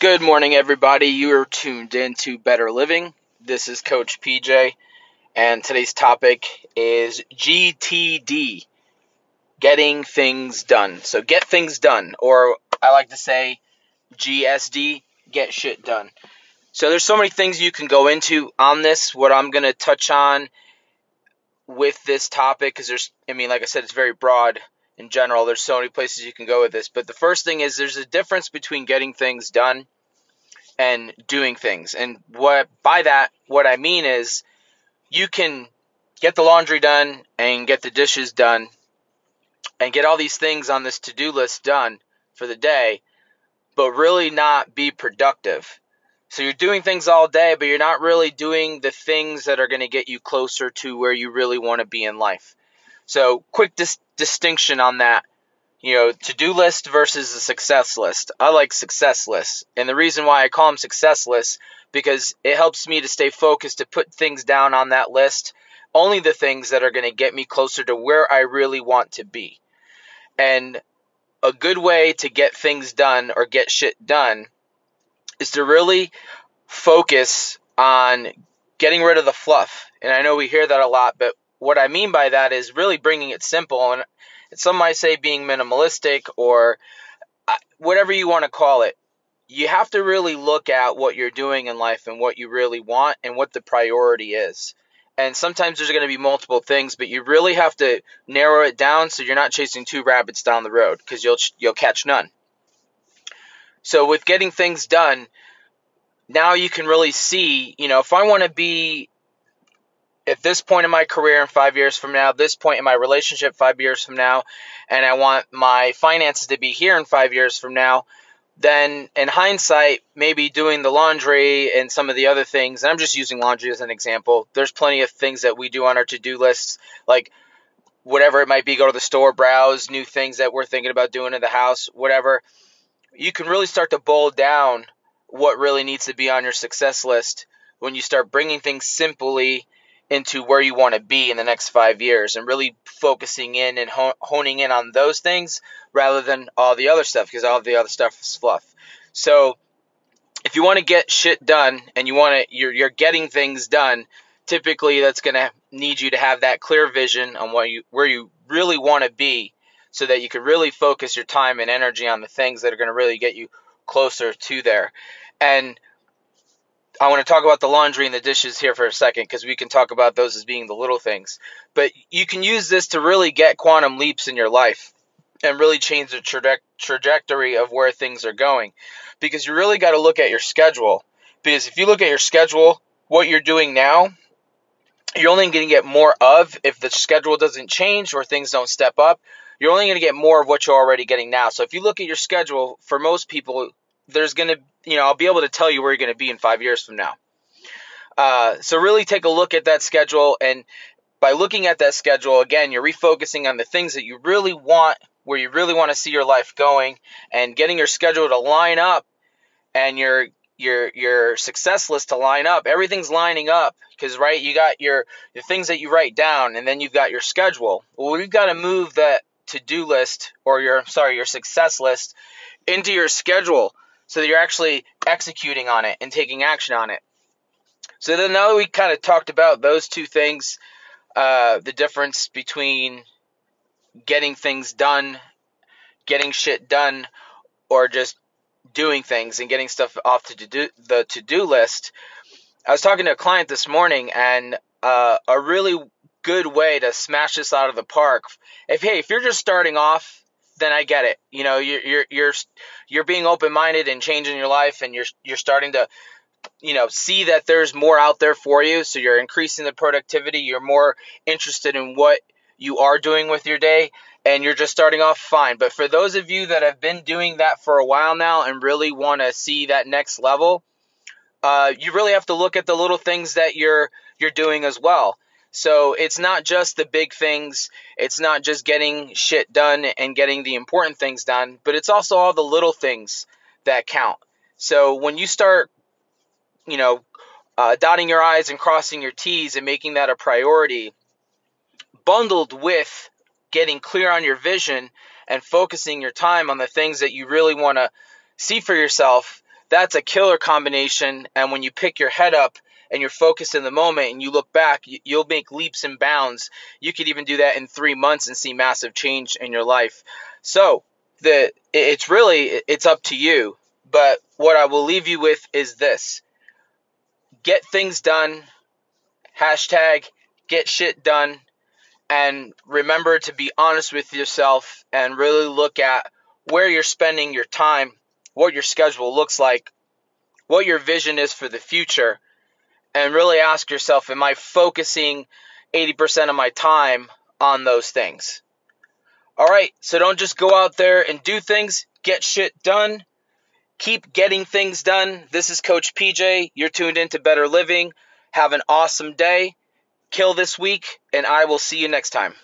Good morning, everybody. You are tuned in to Better Living. This is Coach PJ, and today's topic is GTD, getting things done. So get things done, or I like to say GSD, get shit done. So there's so many things you can go into on this. What I'm going to touch on with this topic, because like I said, it's very broad. In general, there's so many places you can go with this. But the first thing is there's a difference between getting things done and doing things. And what I mean is you can get the laundry done and get the dishes done and get all these things on this to-do list done for the day, but really not be productive. So you're doing things all day, but you're not really doing the things that are going to get you closer to where you really want to be in life. So quick distinction on that, to-do list versus a success list. I like success lists. And the reason why I call them success lists, because it helps me to stay focused, to put things down on that list, only the things that are going to get me closer to where I really want to be. And a good way to get things done or get shit done is to really focus on getting rid of the fluff. And I know we hear that a lot, but what I mean by that is really bringing it simple, and some might say being minimalistic or whatever you want to call it. You have to really look at what you're doing in life and what you really want and what the priority is. And sometimes there's going to be multiple things, but you really have to narrow it down so you're not chasing two rabbits down the road, because you'll catch none. So with getting things done, now you can really see, if I want to be at this point in my career in 5 years from now, this point in my relationship 5 years from now, and I want my finances to be here in 5 years from now, then in hindsight, maybe doing the laundry and some of the other things, and I'm just using laundry as an example. There's plenty of things that we do on our to-do lists, like whatever it might be, go to the store, browse, new things that we're thinking about doing in the house, whatever. You can really start to boil down what really needs to be on your success list when you start bringing things simply into where you want to be in the next 5 years, and really focusing in and honing in on those things rather than all the other stuff, because all the other stuff is fluff. So if you want to get shit done and you're getting things done, typically that's going to need you to have that clear vision on where you really want to be, so that you can really focus your time and energy on the things that are going to really get you closer to there. And I want to talk about the laundry and the dishes here for a second, because we can talk about those as being the little things. But you can use this to really get quantum leaps in your life and really change the trajectory of where things are going, because you really got to look at your schedule. Because if you look at your schedule, what you're doing now, you're only going to get more of if the schedule doesn't change or things don't step up. You're only going to get more of what you're already getting now. So if you look at your schedule, for most people, there's going to, I'll be able to tell you where you're going to be in 5 years from now. So really take a look at that schedule. And by looking at that schedule, again, you're refocusing on the things that you really want, where you really want to see your life going, and getting your schedule to line up and your success list to line up. Everything's lining up, because you got the things that you write down, and then you've got your schedule. Well, you've got to move that to-do list, or your success list, into your schedule, so that you're actually executing on it and taking action on it. So then, now that we kind of talked about those two things, the difference between getting things done, getting shit done, or just doing things and getting stuff off the to-do list. I was talking to a client this morning, and a really good way to smash this out of the park, if you're just starting off, then I get it. You're being open-minded and changing your life, and you're starting to, see that there's more out there for you. So you're increasing the productivity. You're more interested in what you are doing with your day, and you're just starting off fine. But for those of you that have been doing that for a while now and really want to see that next level, you really have to look at the little things that you're doing as well. So it's not just the big things, it's not just getting shit done and getting the important things done, but it's also all the little things that count. So when you start, dotting your I's and crossing your T's and making that a priority, bundled with getting clear on your vision and focusing your time on the things that you really want to see for yourself, That's a killer combination. And when you pick your head up and you're focused in the moment and you look back, you'll make leaps and bounds. You could even do that in 3 months and see massive change in your life. So it's up to you. But what I will leave you with is this. Get things done. #GetShitDone. And remember to be honest with yourself and really look at where you're spending your time, what your schedule looks like, what your vision is for the future, and really ask yourself, am I focusing 80% of my time on those things? All right, so don't just go out there and do things. Get shit done. Keep getting things done. This is Coach PJ. You're tuned into Better Living. Have an awesome day. Kill this week, and I will see you next time.